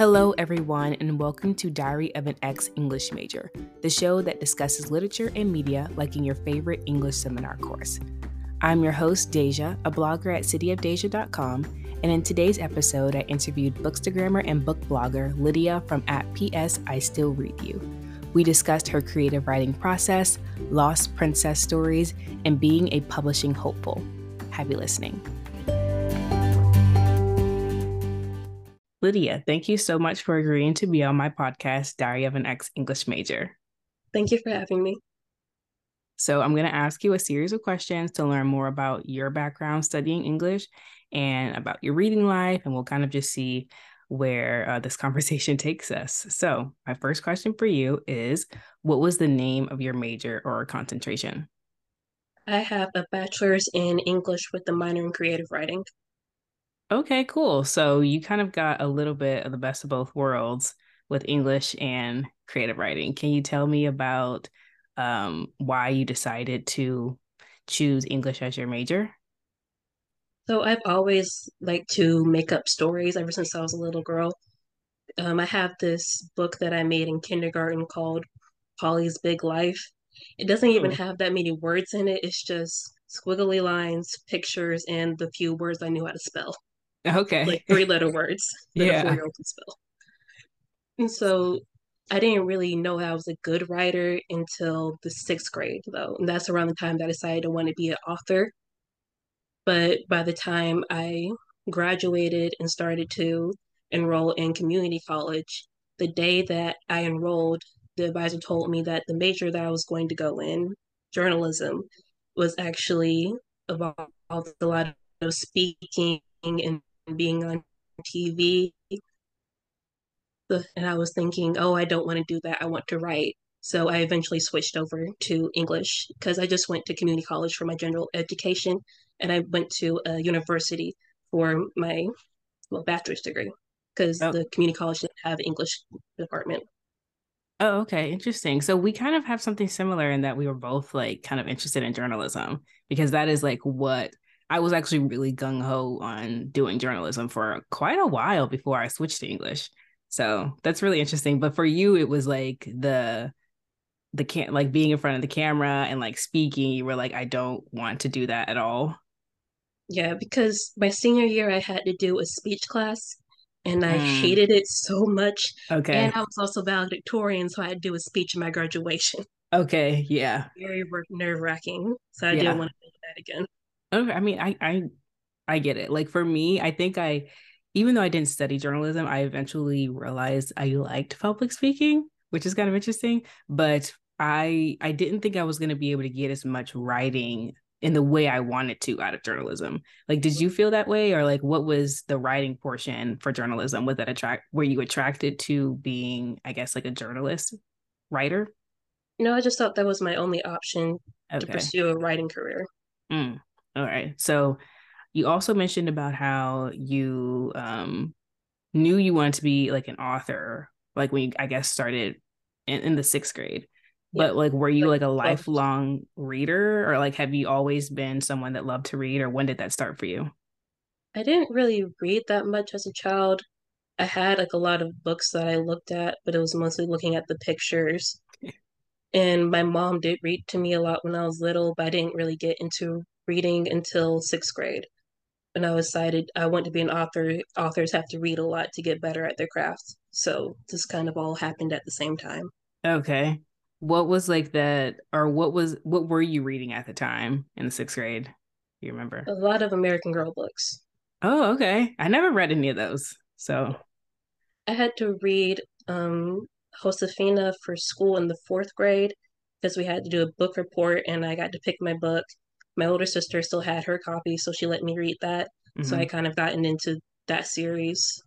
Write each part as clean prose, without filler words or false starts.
Hello, everyone, and welcome to Diary of an Ex-English Major, the show that discusses literature and media like in your favorite English seminar course. I'm your host, Deja, a blogger at cityofdeja.com, and in today's episode, I interviewed Bookstagrammer and book blogger Lydia from @P.S. I Still Read You. We discussed her creative writing process, lost princess stories, and being a publishing hopeful. Happy listening. Lydia, thank you so much for agreeing to be on my podcast, Diary of an Ex-English Major. Thank you for having me. So I'm going to ask you a series of questions to learn more about your background studying English and about your reading life, and we'll kind of just see where this conversation takes us. So my first question for you is, what was the name of your major or concentration? I have a bachelor's in English with a minor in creative writing. Okay, cool. So you kind of got a little bit of the best of both worlds with English and creative writing. Can you tell me about why you decided to choose English as your major? So I've always liked to make up stories ever since I was a little girl. I have this book that I made in kindergarten called Polly's Big Life. It doesn't even have that many words in it. It's just squiggly lines, pictures, and the few words I knew how to spell. Okay. Like 3-letter words that a 4-year-old can spell. And so I didn't really know I was a good writer until the 6th grade, though. And that's around the time that I decided I want to be an author. But by the time I graduated and started to enroll in community college, the day that I enrolled, the advisor told me that the major that I was going to go in, journalism, was actually involved a lot of speaking and being on TV. And I was thinking, oh, I don't want to do that. I want to write. So I eventually switched over to English because I just went to community college for my general education. And I went to a university for my bachelor's degree because the community college didn't have an English department. Oh, okay. Interesting. So we kind of have something similar in that we were both like kind of interested in journalism, because that is like what I was actually really gung-ho on, doing journalism for quite a while before I switched to English. So that's really interesting. But for you, it was like like being in front of the camera and like speaking, you were like, I don't want to do that at all. Yeah, because my senior year, I had to do a speech class and I hated it so much. Okay. And I was also valedictorian, so I had to do a speech in my graduation. Okay, yeah. Very nerve-wracking. So I didn't want to do that again. Okay, I mean, I get it. Like for me, I think even though I didn't study journalism, I eventually realized I liked public speaking, which is kind of interesting, but I didn't think I was going to be able to get as much writing in the way I wanted to out of journalism. Like, did you feel that way? Or like, what was the writing portion for journalism? Was that were you attracted to being, I guess, like a journalist writer? No, I just thought that was my only option to pursue a writing career. All right. So you also mentioned about how you knew you wanted to be like an author, like when you, I guess, started in the 6th grade. But like, were you like a lifelong reader, or like, have you always been someone that loved to read, or when did that start for you? I didn't really read that much as a child. I had like a lot of books that I looked at, but it was mostly looking at the pictures. And my mom did read to me a lot when I was little, but I didn't really get into reading until 6th grade. And I decided I want to be an author. Authors have to read a lot to get better at their craft. So this kind of all happened at the same time. Okay. What was like that, or what were you reading at the time in the 6th grade? Do you remember? A lot of American Girl books. Oh, okay. I never read any of those. So I had to read Josefina for school in the 4th grade because we had to do a book report and I got to pick my book. My older sister still had her copy, so she let me read that. Mm-hmm. So I kind of gotten into that series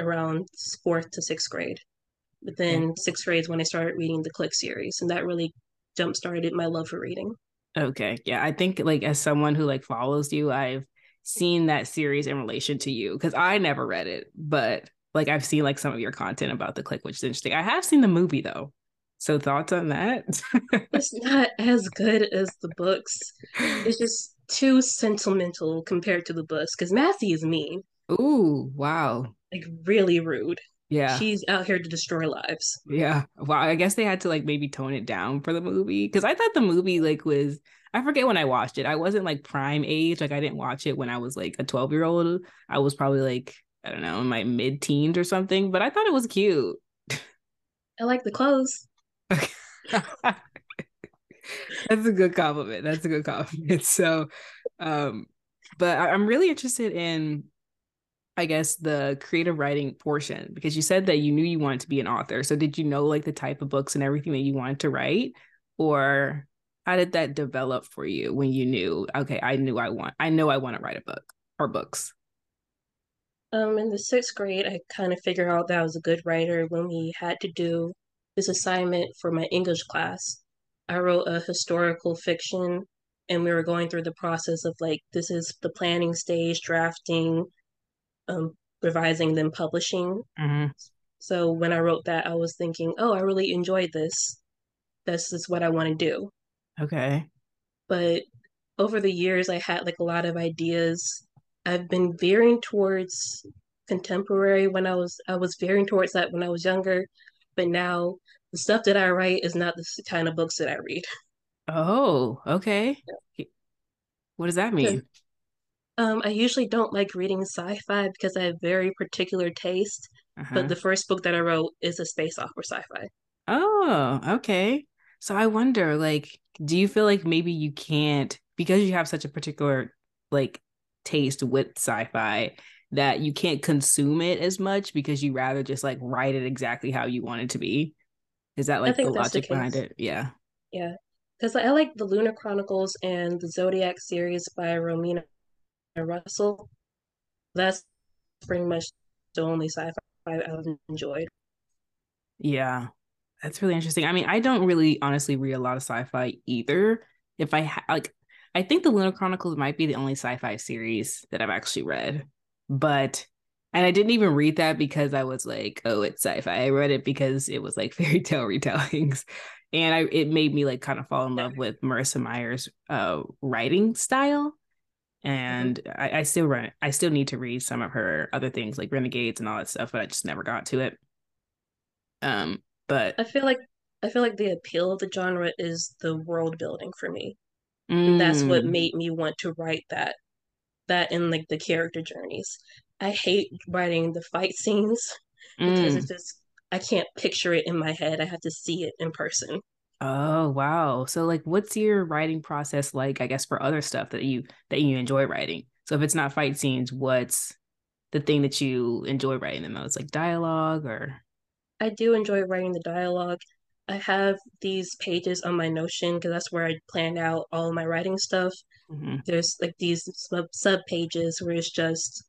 around 4th to 6th grade. But then 6th grade is when I started reading the Clique series, and that really jump-started my love for reading. Okay, yeah. I think like as someone who like follows you, I've seen that series in relation to you, because I never read it, but like I've seen like some of your content about the Clique, which is interesting. I have seen the movie though. So thoughts on that? It's not as good as the books. It's just too sentimental compared to the books, because Massey is mean. Ooh, wow. Like really rude. Yeah. She's out here to destroy lives. Yeah. Wow. I guess they had to like maybe tone it down for the movie. Cause I thought the movie like was, I forget when I watched it. I wasn't like prime age. Like I didn't watch it when I was like a 12-year-old. I was probably like, I don't know, in my mid-teens or something, but I thought it was cute. I like the clothes. That's a good compliment. That's a good compliment. So, but I'm really interested in, I guess, the creative writing portion, because you said that you knew you wanted to be an author. So did you know like the type of books and everything that you wanted to write, or how did that develop for you when you knew, okay, I know I want to write a book or books? In the 6th grade, I kind of figured out that I was a good writer when we had to do this assignment for my English class. I wrote a historical fiction, and we were going through the process of like, this is the planning stage, drafting, revising, then publishing. Mm-hmm. So when I wrote that, I was thinking, oh, I really enjoyed this. This is what I want to do. Okay. But over the years, I had like a lot of ideas. I've been veering towards contemporary when I was veering towards that when I was younger, but now the stuff that I write is not the kind of books that I read. Oh, okay. Yeah. What does that mean? I usually don't like reading sci-fi because I have very particular taste, but the first book that I wrote is a space opera sci-fi. Oh, okay. So I wonder, like, do you feel like maybe you can't, because you have such a particular, like, taste with sci-fi, that you can't consume it as much because you rather just, like, write it exactly how you want it to be? Is that like the logic behind it? Yeah. Yeah. Because I like the Lunar Chronicles and the Zodiac series by Romina Russell. That's pretty much the only sci-fi I've enjoyed. Yeah. That's really interesting. I mean, I don't really honestly read a lot of sci-fi either. If I I think the Lunar Chronicles might be the only sci-fi series that I've actually read. But and I didn't even read that because I was like, oh, it's sci-fi. I read it because it was like fairy tale retellings. And it made me like kind of fall in love with Marissa Meyer's writing style. And I still need to read some of her other things like Renegades and all that stuff, but I just never got to it. But I feel like the appeal of the genre is the world building for me. Mm. That's what made me want to write that. That and like the character journeys. I hate writing the fight scenes because it's just, I can't picture it in my head. I have to see it in person. Oh, wow. So like, what's your writing process like, I guess, for other stuff that you enjoy writing? So if it's not fight scenes, what's the thing that you enjoy writing the most? Like dialogue or? I do enjoy writing the dialogue. I have these pages on my Notion because that's where I planned out all my writing stuff. Mm-hmm. There's like these sub pages where it's just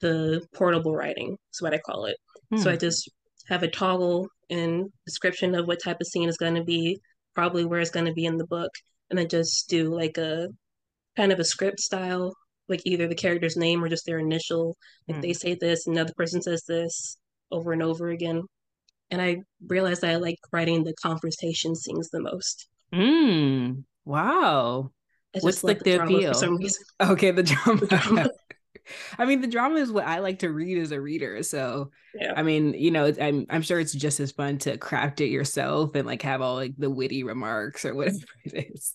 the portable writing is what I call it. Mm. So I just have a toggle and description of what type of scene is going to be, probably where it's going to be in the book. And then just do like a kind of a script style, like either the character's name or just their initial, like they say this, another person says this over and over again. And I realized that I like writing the confrontation scenes the most. Mm. Wow. What's like the appeal? For some reason. Okay, the drama. I mean, the drama is what I like to read as a reader. So, yeah. I mean, you know, I'm sure it's just as fun to craft it yourself and like have all like the witty remarks or whatever it is.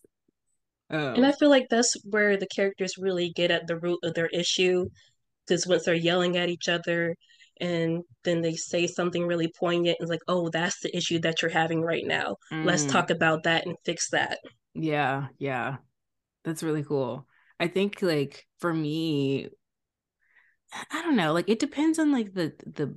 And I feel like that's where the characters really get at the root of their issue, because once they're yelling at each other and then they say something really poignant, it's like, oh, that's the issue that you're having right now. Mm. Let's talk about that and fix that. Yeah. Yeah. That's really cool. I think like for me, I don't know, like it depends on like the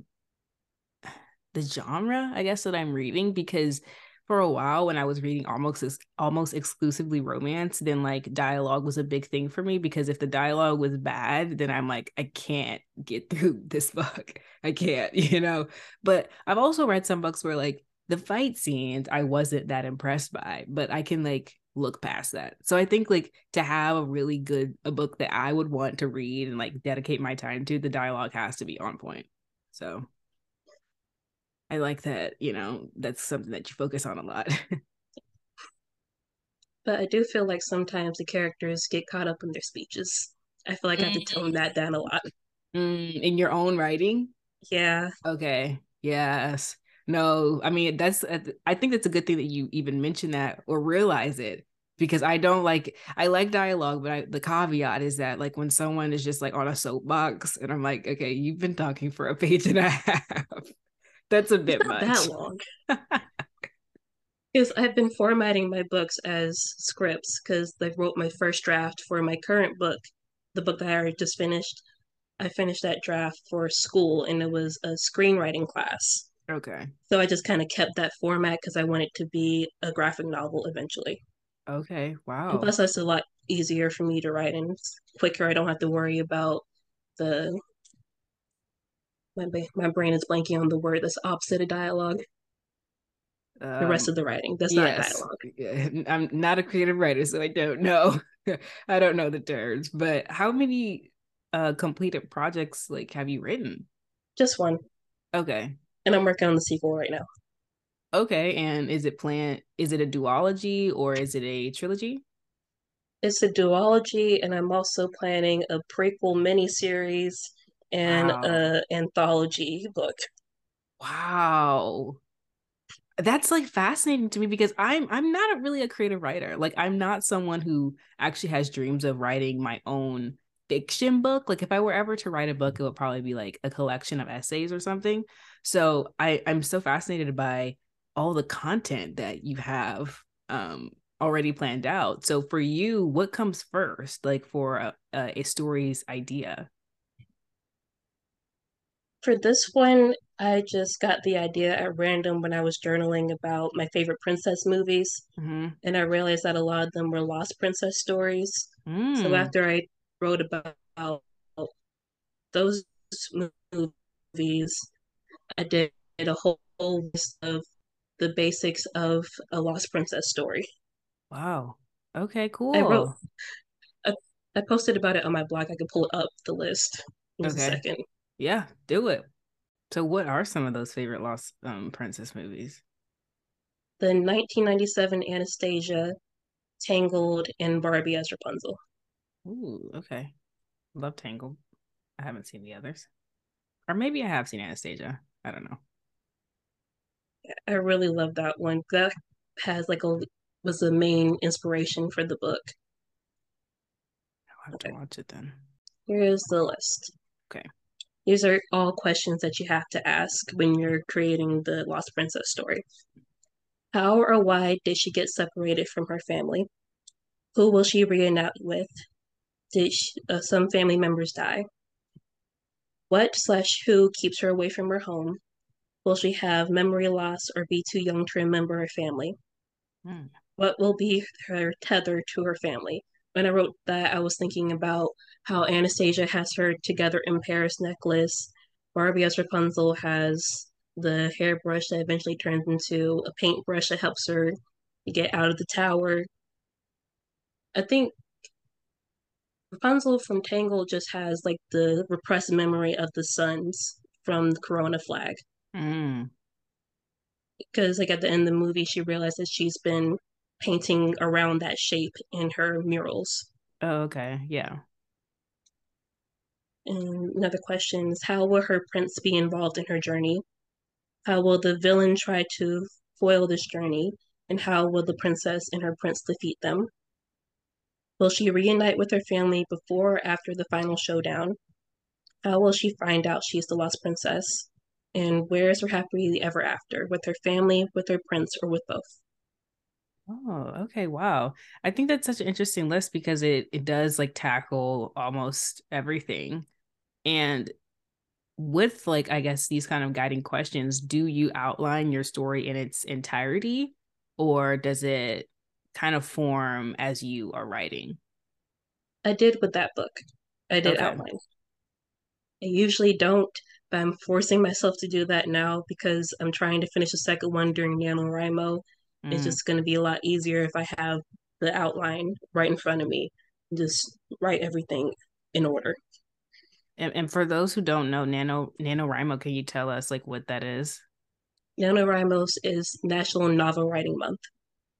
genre, I guess, that I'm reading, because for a while when I was reading almost exclusively romance, then like dialogue was a big thing for me, because if the dialogue was bad, then I'm like, I can't get through this book. I can't, you know. But I've also read some books where like the fight scenes I wasn't that impressed by, but I can like look past that. So I think like to have a book that I would want to read and like dedicate my time to, the dialogue has to be on point. So I like that, you know, that's something that you focus on a lot. But I do feel like sometimes the characters get caught up in their speeches. I feel like I have to tone that down a lot. In your own writing? Yeah. Okay. Yes. No, I mean, I think that's a good thing that you even mention that or realize it, because I like dialogue, but the caveat is that like when someone is just like on a soapbox and I'm like, okay, you've been talking for a page and a half. That's a bit much. That long. Because I've been formatting my books as scripts, because I wrote my first draft for my current book, the book that I already just finished. I finished that draft for school and it was a screenwriting class. Okay. So I just kind of kept that format because I want it to be a graphic novel eventually. Okay. Wow. And plus, that's a lot easier for me to write and it's quicker. I don't have to worry about my brain is blanking on the word that's opposite of dialogue. The rest of the writing. That's not dialogue. I'm not a creative writer, so I don't know. I don't know the terms. But how many completed projects have you written? Just one. Okay. And I'm working on the sequel right now. Okay, and is it a duology or is it a trilogy? It's a duology, and I'm also planning a prequel miniseries and an anthology book. Wow. That's fascinating to me because I'm not really a creative writer. I'm not someone who actually has dreams of writing my own fiction book. If I were ever to write a book, it would probably be a collection of essays or something. So I'm so fascinated by all the content that you have already planned out. So for you, what comes first, for a story's idea? For this one, I just got the idea at random when I was journaling about my favorite princess movies. Mm-hmm. And I realized that a lot of them were lost princess stories. Mm. So after I wrote about those movies, I did a whole list of the basics of a lost princess story. Wow. Okay, cool. I posted about it on my blog. I could pull up the list in a second. Yeah, do it. So what are some of those favorite lost princess movies? The 1997 Anastasia, Tangled, and Barbie as Rapunzel. Ooh, okay. Love Tangled. I haven't seen the others. Or maybe I have seen Anastasia. I don't know. I really love that one. That has was the main inspiration for the book. I'll have to watch it then. Here is the list. Okay. These are all questions that you have to ask when you're creating the Lost Princess story. How or why did she get separated from her family? Who will she reunite with? Did some family members die? What/who keeps her away from her home? Will she have memory loss or be too young to remember her family? Mm. What will be her tether to her family? When I wrote that, I was thinking about how Anastasia has her Together in Paris necklace. Barbie as Rapunzel has the hairbrush that eventually turns into a paintbrush that helps her get out of the tower. I think Rapunzel from Tangled just has the repressed memory of the suns from the Corona flag. Mm. Because at the end of the movie, she realized that she's been painting around that shape in her murals. Oh, okay. Yeah. And another question is, how will her prince be involved in her journey? How will the villain try to foil this journey? And how will the princess and her prince defeat them? Will she reunite with her family before or after the final showdown? How will she find out she's the lost princess? And where is her happily ever after? With her family, with her prince, or with both? Oh, okay. Wow. I think that's such an interesting list because it does tackle almost everything. And with I guess these kind of guiding questions, do you outline your story in its entirety or does it kind of form as you are writing? I did with that book. I did outline. I usually don't, but I'm forcing myself to do that now because I'm trying to finish the second one during NaNoWriMo. It's just going to be a lot easier if I have the outline right in front of me. Just write everything in order. And for those who don't know, NaNoWriMo, can you tell us what that is? NaNoWriMo is National Novel Writing Month.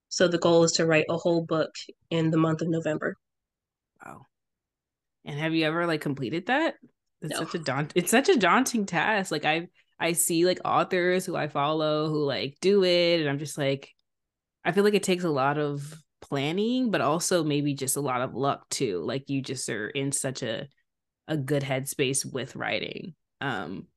So the goal is to write a whole book in the month of November. Wow. And have you ever completed that? It's such a daunting task. I've I see like authors who I follow who like do it, and I'm just like, I feel like it takes a lot of planning, but also maybe just a lot of luck too. Like you just are in such a good headspace with writing,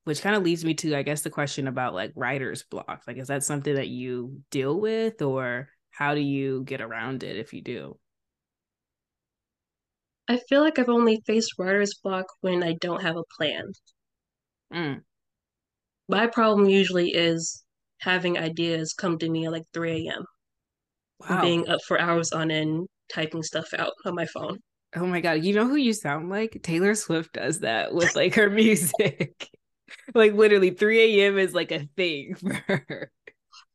which kind of leads me to, I guess, the question about like writer's block. Like, is that something that you deal with, or how do you get around it if you do? I feel like I've only faced writer's block when I don't have a plan. Mm. My problem usually is having ideas come to me at like 3 a.m. Wow. Being up for hours on end, typing stuff out on my phone. Oh my God. You know who you sound like? Taylor Swift does that with like her music. Like literally 3 a.m. is like a thing for her.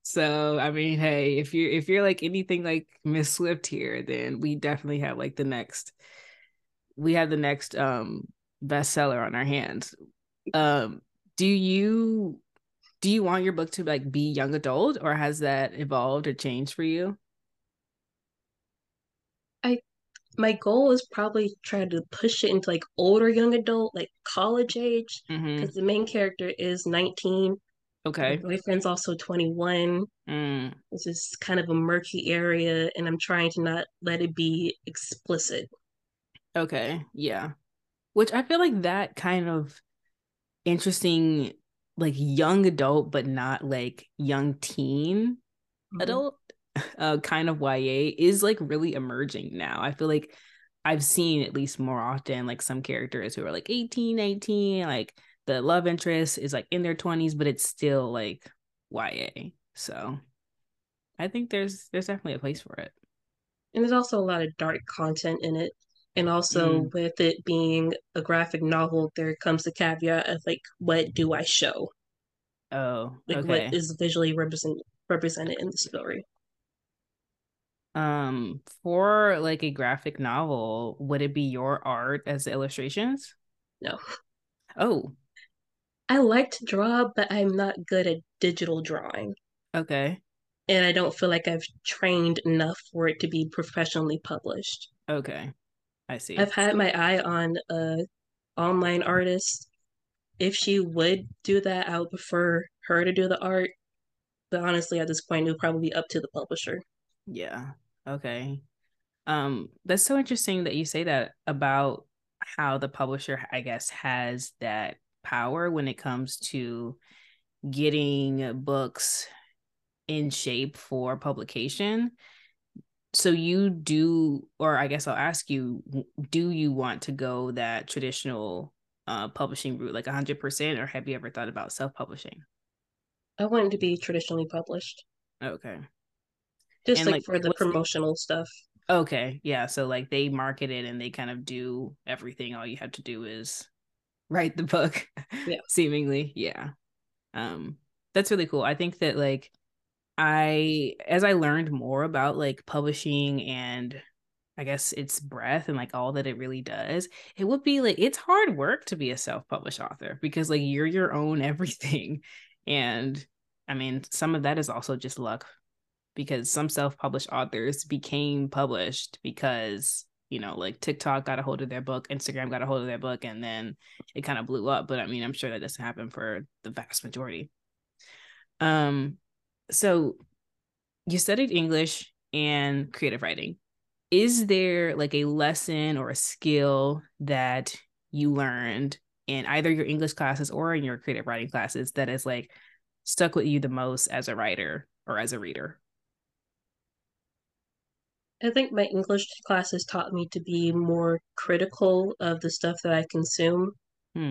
So, I mean, hey, if you're like anything like Miss Swift here, then we definitely have like the next bestseller on our hands. Do you want your book to like be young adult, or has that evolved or changed for you? My goal is probably try to push it into like older young adult, like college age, because the main character is 19. Okay. My boyfriend's also 21. Mm. It's just kind of a murky area, and I'm trying to not let it be explicit. Okay. Yeah. Which I feel like that kind of interesting, like young adult, but not like young teen adult kind of YA is like really emerging now. I feel like I've seen at least more often like some characters who are like 18, 19, like the love interest is like in their 20s, but it's still like YA. So I think there's definitely a place for it. And there's also a lot of dark content in it. And also with it being a graphic novel, there comes the caveat of like, what do I show? Oh, like okay. What is visually represented in the story? For like a graphic novel, would it be your art as the illustrations? No. Oh. I like to draw, but I'm not good at digital drawing. Okay. And I don't feel like I've trained enough for it to be professionally published. Okay. I see. I've had my eye on an online artist. If she would do that, I would prefer her to do the art. But honestly, at this point, it would probably be up to the publisher. Yeah. Okay. That's so interesting that you say that about how the publisher, I guess, has that power when it comes to getting books in shape for publication. So you do, or I guess I'll ask you, do you want to go that traditional publishing route, like 100%, or have you ever thought about self-publishing? I want it to be traditionally published. Okay. Just like for the promotional stuff. Okay, yeah. So like they market it and they kind of do everything. All you have to do is write the book, yeah. Seemingly. Yeah. That's really cool. I think that like as I learned more about like publishing and I guess its breadth and like all that it really does, it would be like, it's hard work to be a self-published author because like you're your own everything. And I mean, some of that is also just luck, because some self-published authors became published because, you know, like TikTok got a hold of their book, Instagram got a hold of their book, and then it kind of blew up. But I mean, I'm sure that doesn't happen for the vast majority. So you studied English and creative writing. Is there like a lesson or a skill that you learned in either your English classes or in your creative writing classes that is like stuck with you the most as a writer or as a reader? I think my English classes taught me to be more critical of the stuff that I consume. But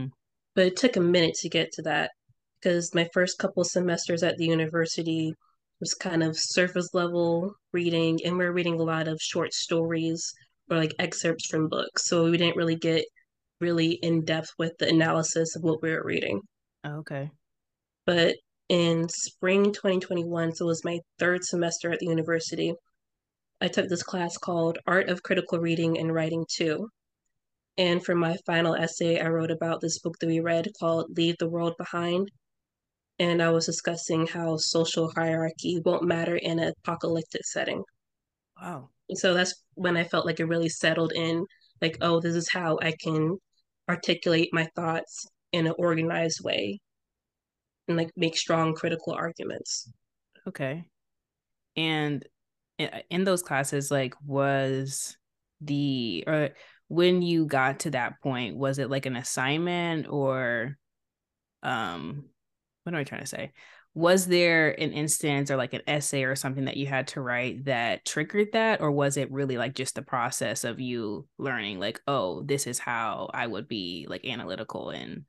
it took a minute to get to that, because my first couple semesters at the university was kind of surface level reading, and we were reading a lot of short stories or like excerpts from books. So we didn't really get really in depth with the analysis of what we were reading. Oh, okay. But in spring 2021, so it was my third semester at the university, I took this class called Art of Critical Reading and Writing 2. And for my final essay, I wrote about this book that we read called Leave the World Behind. And I was discussing how social hierarchy won't matter in an apocalyptic setting. Wow. And so that's when I felt like it really settled in, like, oh, this is how I can articulate my thoughts in an organized way. and like make strong critical arguments. Okay. And in those classes, like, was the, or when you got to that point, was it like an assignment or what am I trying to say? Was there an instance or like an essay or something that you had to write that triggered that? Or was it really like just the process of you learning like, oh, this is how I would be like analytical in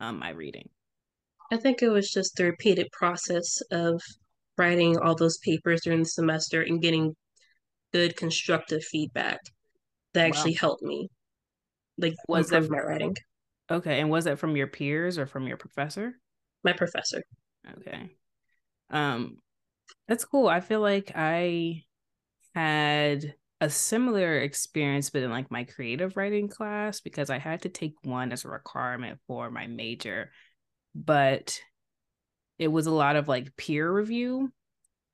my reading? I think it was just the repeated process of writing all those papers during the semester and getting good constructive feedback that actually helped me. Like, was that my writing? Okay. And was that from your peers or from your professor? My professor. Okay. That's cool. I feel like I had a similar experience, but in like my creative writing class, because I had to take one as a requirement for my major, but it was a lot of like peer review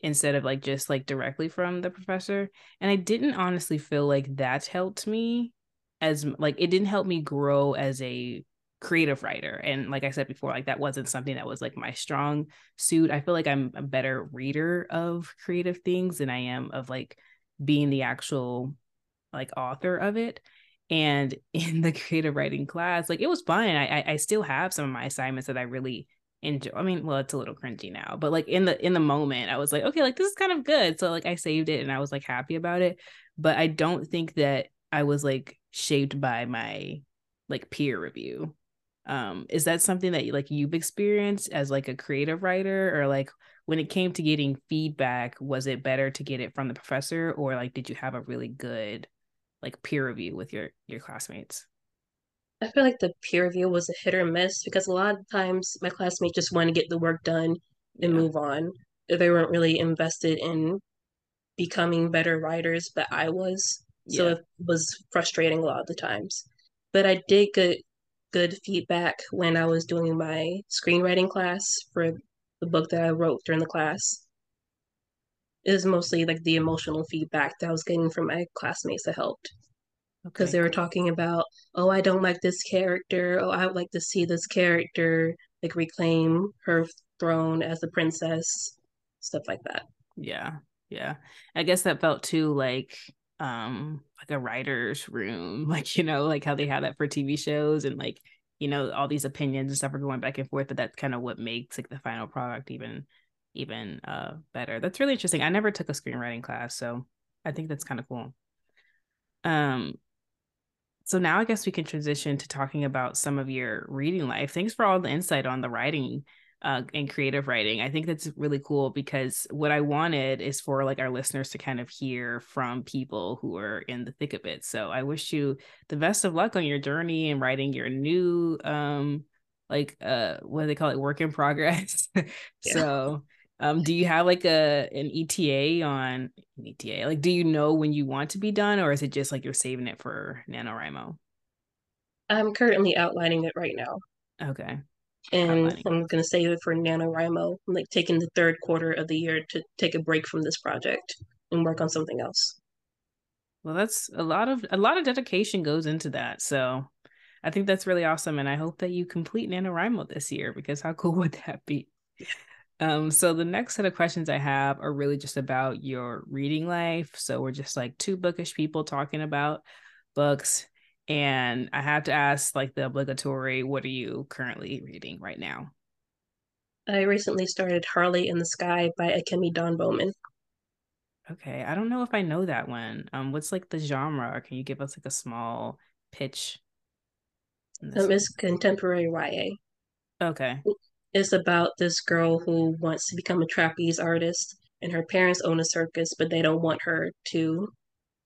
instead of like just like directly from the professor. And I didn't honestly feel like that helped me as like, it didn't help me grow as a creative writer. And like I said before, like that wasn't something that was like my strong suit. I feel like I'm a better reader of creative things than I am of like being the actual like author of it. And in the creative writing class, like it was fun. I still have some of my assignments that I really enjoy. I mean, well, it's a little cringy now, but like in the moment I was like, okay, like this is kind of good. So like I saved it and I was like happy about it, but I don't think that I was like shaped by my like peer review. Is that something that like you've experienced as like a creative writer, or like when it came to getting feedback, was it better to get it from the professor, or like did you have a really good like peer review with your classmates? I feel like the peer review was a hit or miss, because a lot of times my classmates just want to get the work done and move on. They weren't really invested in becoming better writers, but I was. So it was frustrating a lot of the times. But I did get good feedback when I was doing my screenwriting class for the book that I wrote during the class. It was mostly like the emotional feedback that I was getting from my classmates that helped. Because they were talking about, oh, I don't like this character. Oh, I would like to see this character like reclaim her throne as the princess, stuff like that. Yeah. Yeah. I guess that felt too like a writer's room, like, you know, like how they had that for TV shows and like, you know, all these opinions and stuff are going back and forth, but that's kind of what makes like the final product even better. That's really interesting. I never took a screenwriting class, so I think that's kind of cool. So now I guess we can transition to talking about some of your reading life. Thanks for all the insight on the writing and creative writing. I think that's really cool, because what I wanted is for like our listeners to kind of hear from people who are in the thick of it. So I wish you the best of luck on your journey and writing your new, what do they call it? Work in progress. So, do you have like an ETA on an ETA? Like, do you know when you want to be done, or is it just like you're saving it for NaNoWriMo? I'm currently outlining it right now. Okay. And I'm going to save it for NaNoWriMo. I'm like taking the third quarter of the year to take a break from this project and work on something else. Well, that's a lot of dedication goes into that. So I think that's really awesome. And I hope that you complete NaNoWriMo this year, because how cool would that be? So the next set of questions I have are really just about your reading life. So we're just like two bookish people talking about books. And I have to ask like the obligatory, what are you currently reading right now? I recently started Harley in the Sky by Akemi Don Bowman. Okay. I don't know if I know that one. What's like the genre? Or can you give us like a small pitch? It's contemporary YA. Okay. It's about this girl who wants to become a trapeze artist, and her parents own a circus, but they don't want her to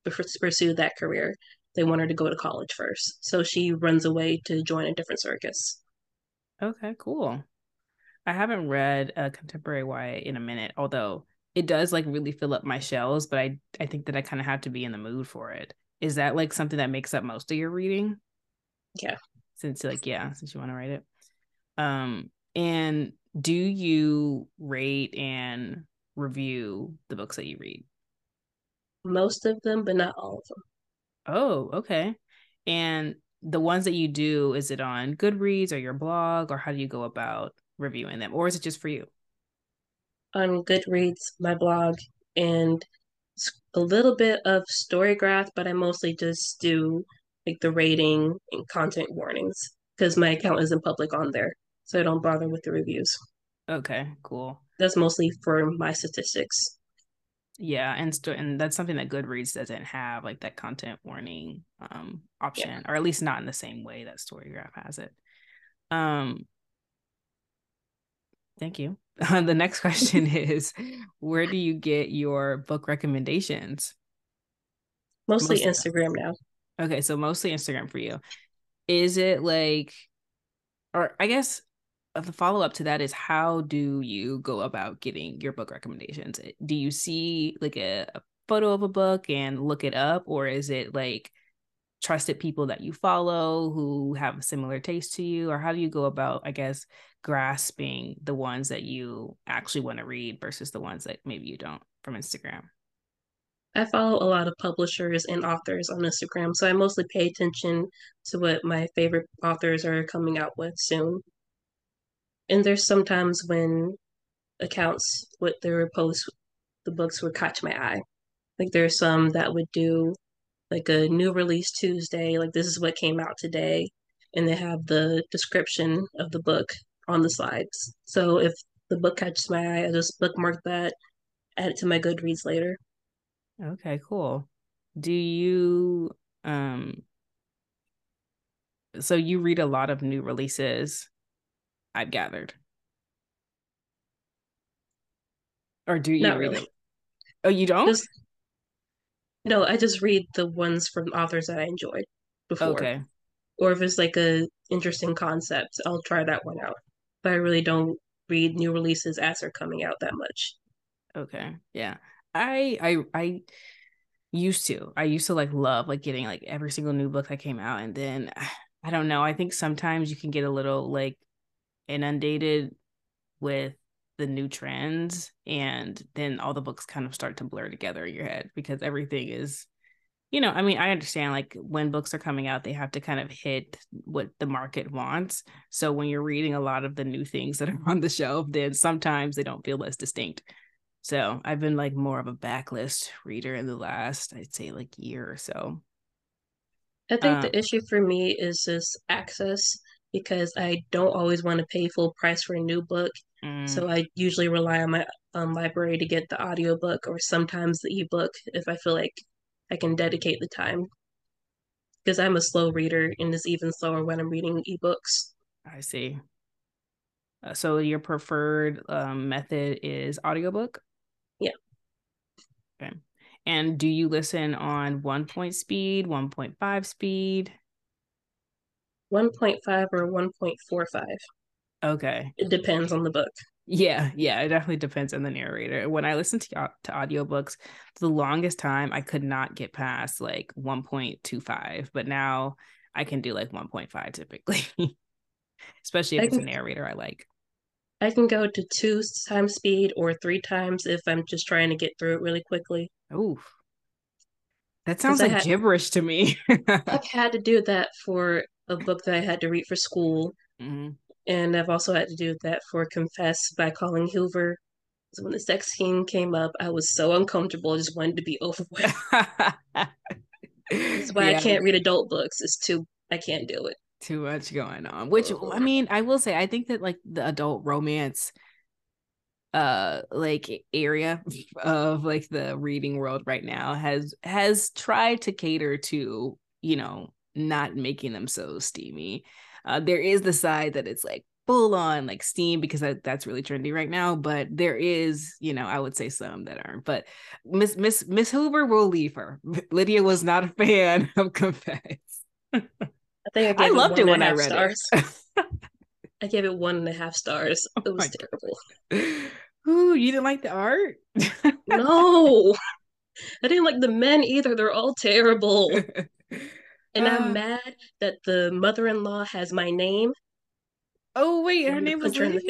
pursue that career. They want her to go to college first. So she runs away to join a different circus. Okay, cool. I haven't read a contemporary YA in a minute, although it does like really fill up my shelves, but I think that I kind of have to be in the mood for it. Is that like something that makes up most of your reading? Yeah. Since you want to write it. And do you rate and review the books that you read? Most of them, but not all of them. Oh, okay. And the ones that you do, is it on Goodreads or your blog, or how do you go about reviewing them, or is it just for you? On Goodreads, my blog, and a little bit of StoryGraph, but I mostly just do like the rating and content warnings because my account isn't public on there, so I don't bother with the reviews. Okay, cool. That's mostly for my statistics. Yeah, and that's something that Goodreads doesn't have, like that content warning option, yeah. Or at least not in the same way that StoryGraph has it. Thank you. The next question is, where do you get your book recommendations? Mostly Instagram now. Okay, so mostly Instagram for you. Is it like, or I guess the follow-up to that is, how do you go about getting your book recommendations? Do you see like a photo of a book and look it up, or is it like trusted people that you follow who have a similar taste to you? Or how do you go about, I guess, grasping the ones that you actually want to read versus the ones that maybe you don't from Instagram? I follow a lot of publishers and authors on Instagram, so I mostly pay attention to what my favorite authors are coming out with soon. And there's sometimes when accounts with their posts, the books would catch my eye. Like there's some that would do like a new release Tuesday, like this is what came out today, and they have the description of the book on the slides. So if the book catches my eye, I just bookmark that, add it to my Goodreads later. Okay, cool. Do you so you read a lot of new releases, I've gathered. Or do you? Not really. Oh, you don't? No, I just read the ones from authors that I enjoyed before. Okay. Or if it's like a interesting concept, I'll try that one out. But I really don't read new releases as they're coming out that much. Okay. Yeah. I used to. I used to like love like getting like every single new book that came out, and then I don't know. I think sometimes you can get a little like inundated with the new trends, and then all the books kind of start to blur together in your head because everything is, you know, I mean, I understand like when books are coming out, they have to kind of hit what the market wants. So when you're reading a lot of the new things that are on the shelf, then sometimes they don't feel as distinct. So I've been like more of a backlist reader in the last, I'd say like year or so. I think the issue for me is just access, because I don't always want to pay full price for a new book. So I usually rely on my library to get the audiobook or sometimes the ebook if I feel like I can dedicate the time. Because I'm a slow reader, and it's even slower when I'm reading ebooks. I see. So your preferred method is audiobook? Yeah. Okay. And do you listen on 1.0 speed, 1.5 speed? 1.5 or 1.45. Okay. It depends on the book. Yeah, it definitely depends on the narrator. When I listened to audiobooks, the longest time I could not get past like 1.25, but now I can do like 1.5 typically, especially if it's a narrator I like. I can go to 2 times speed or 3 times if I'm just trying to get through it really quickly. Oof. That sounds like gibberish to me. I've had to do that for a book that I had to read for school. Mm-hmm. And I've also had to do that for Confess by Colin Hoover. So when the sex scene came up, I was so uncomfortable. I just wanted to be over with. That's why I can't read adult books. I can't do it. Too much going on. Which, I mean, I will say, I think that like the adult romance like area of like the reading world right now has tried to cater to, you know, not making them so steamy. There is the side that it's like full on like steam because that's really trendy right now, but there is, you know, I would say some that aren't. But Miss Hoover will leave her. Lydia was not a fan of Confess. I loved it when I read it. I gave it 1.5 stars. It was terrible. Ooh, you didn't like the art? No, I didn't like the men either. They're all terrible. And I'm mad that the mother-in-law has my name. Oh, wait, her name was Lydia?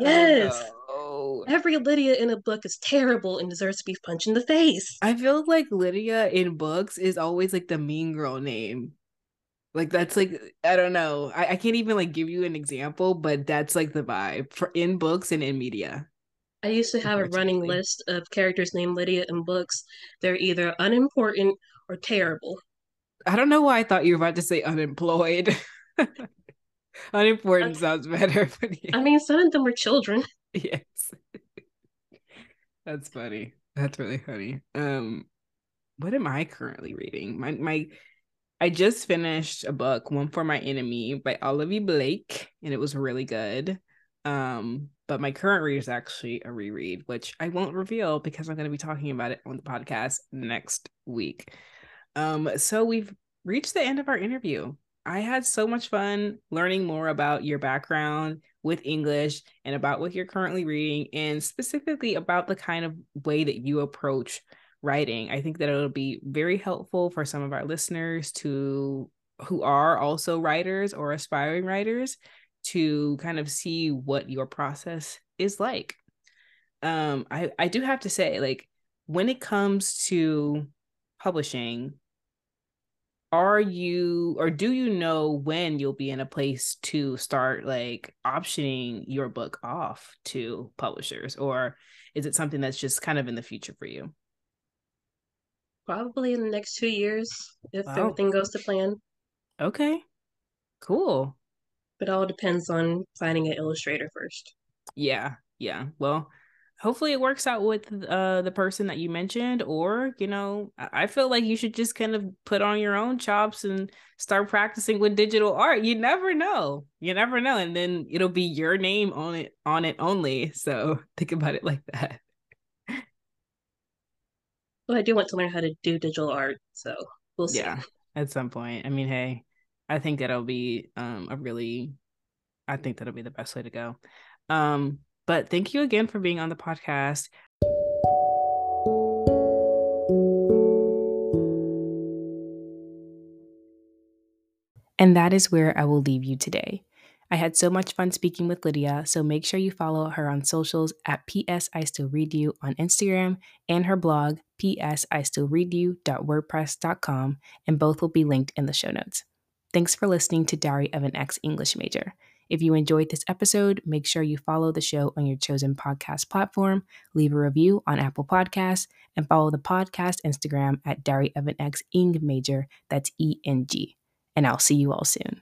Yes. Oh. Every Lydia in a book is terrible and deserves to be punched in the face. I feel like Lydia in books is always like the mean girl name. Like, that's like, I don't know. I can't even like give you an example, but that's like the vibe for in books and in media. I used to have a running list of characters named Lydia in books. They're either unimportant or terrible. I don't know why I thought you were about to say unemployed. Unimportant sounds better. But yeah. I mean, some of them were children. Yes. That's funny. That's really funny. What am I currently reading? I just finished a book, One for My Enemy by Olivier Blake, and it was really good. But my current read is actually a reread, which I won't reveal because I'm going to be talking about it on the podcast next week. So we've reached the end of our interview. I had so much fun learning more about your background with English and about what you're currently reading, and specifically about the kind of way that you approach writing. I think that it'll be very helpful for some of our listeners who are also writers or aspiring writers to kind of see what your process is like. I do have to say, like, when it comes to publishing, are you, or do you know when you'll be in a place to start like optioning your book off to publishers, or is it something that's just kind of in the future for you? Probably in the next 2 years, if everything goes to plan. Okay, cool. It all depends on finding an illustrator first. Yeah. Well, hopefully it works out with the person that you mentioned, or, you know, I feel like you should just kind of put on your own chops and start practicing with digital art. You never know. And then it'll be your name on it only. So think about it like that. Well, I do want to learn how to do digital art, so we'll see. Yeah, at some point. I mean, hey, I think that'll be I think that'll be the best way to go. But thank you again for being on the podcast. And that is where I will leave you today. I had so much fun speaking with Lydia, so make sure you follow her on socials at P.S. I Still Read You on Instagram, and her blog, psistillreadyou.wordpress.com, and both will be linked in the show notes. Thanks for listening to Diary of an Ex-English Major. If you enjoyed this episode, make sure you follow the show on your chosen podcast platform, leave a review on Apple Podcasts, and follow the podcast Instagram at Diary of an Ex-Eng Major, that's ENG. And I'll see you all soon.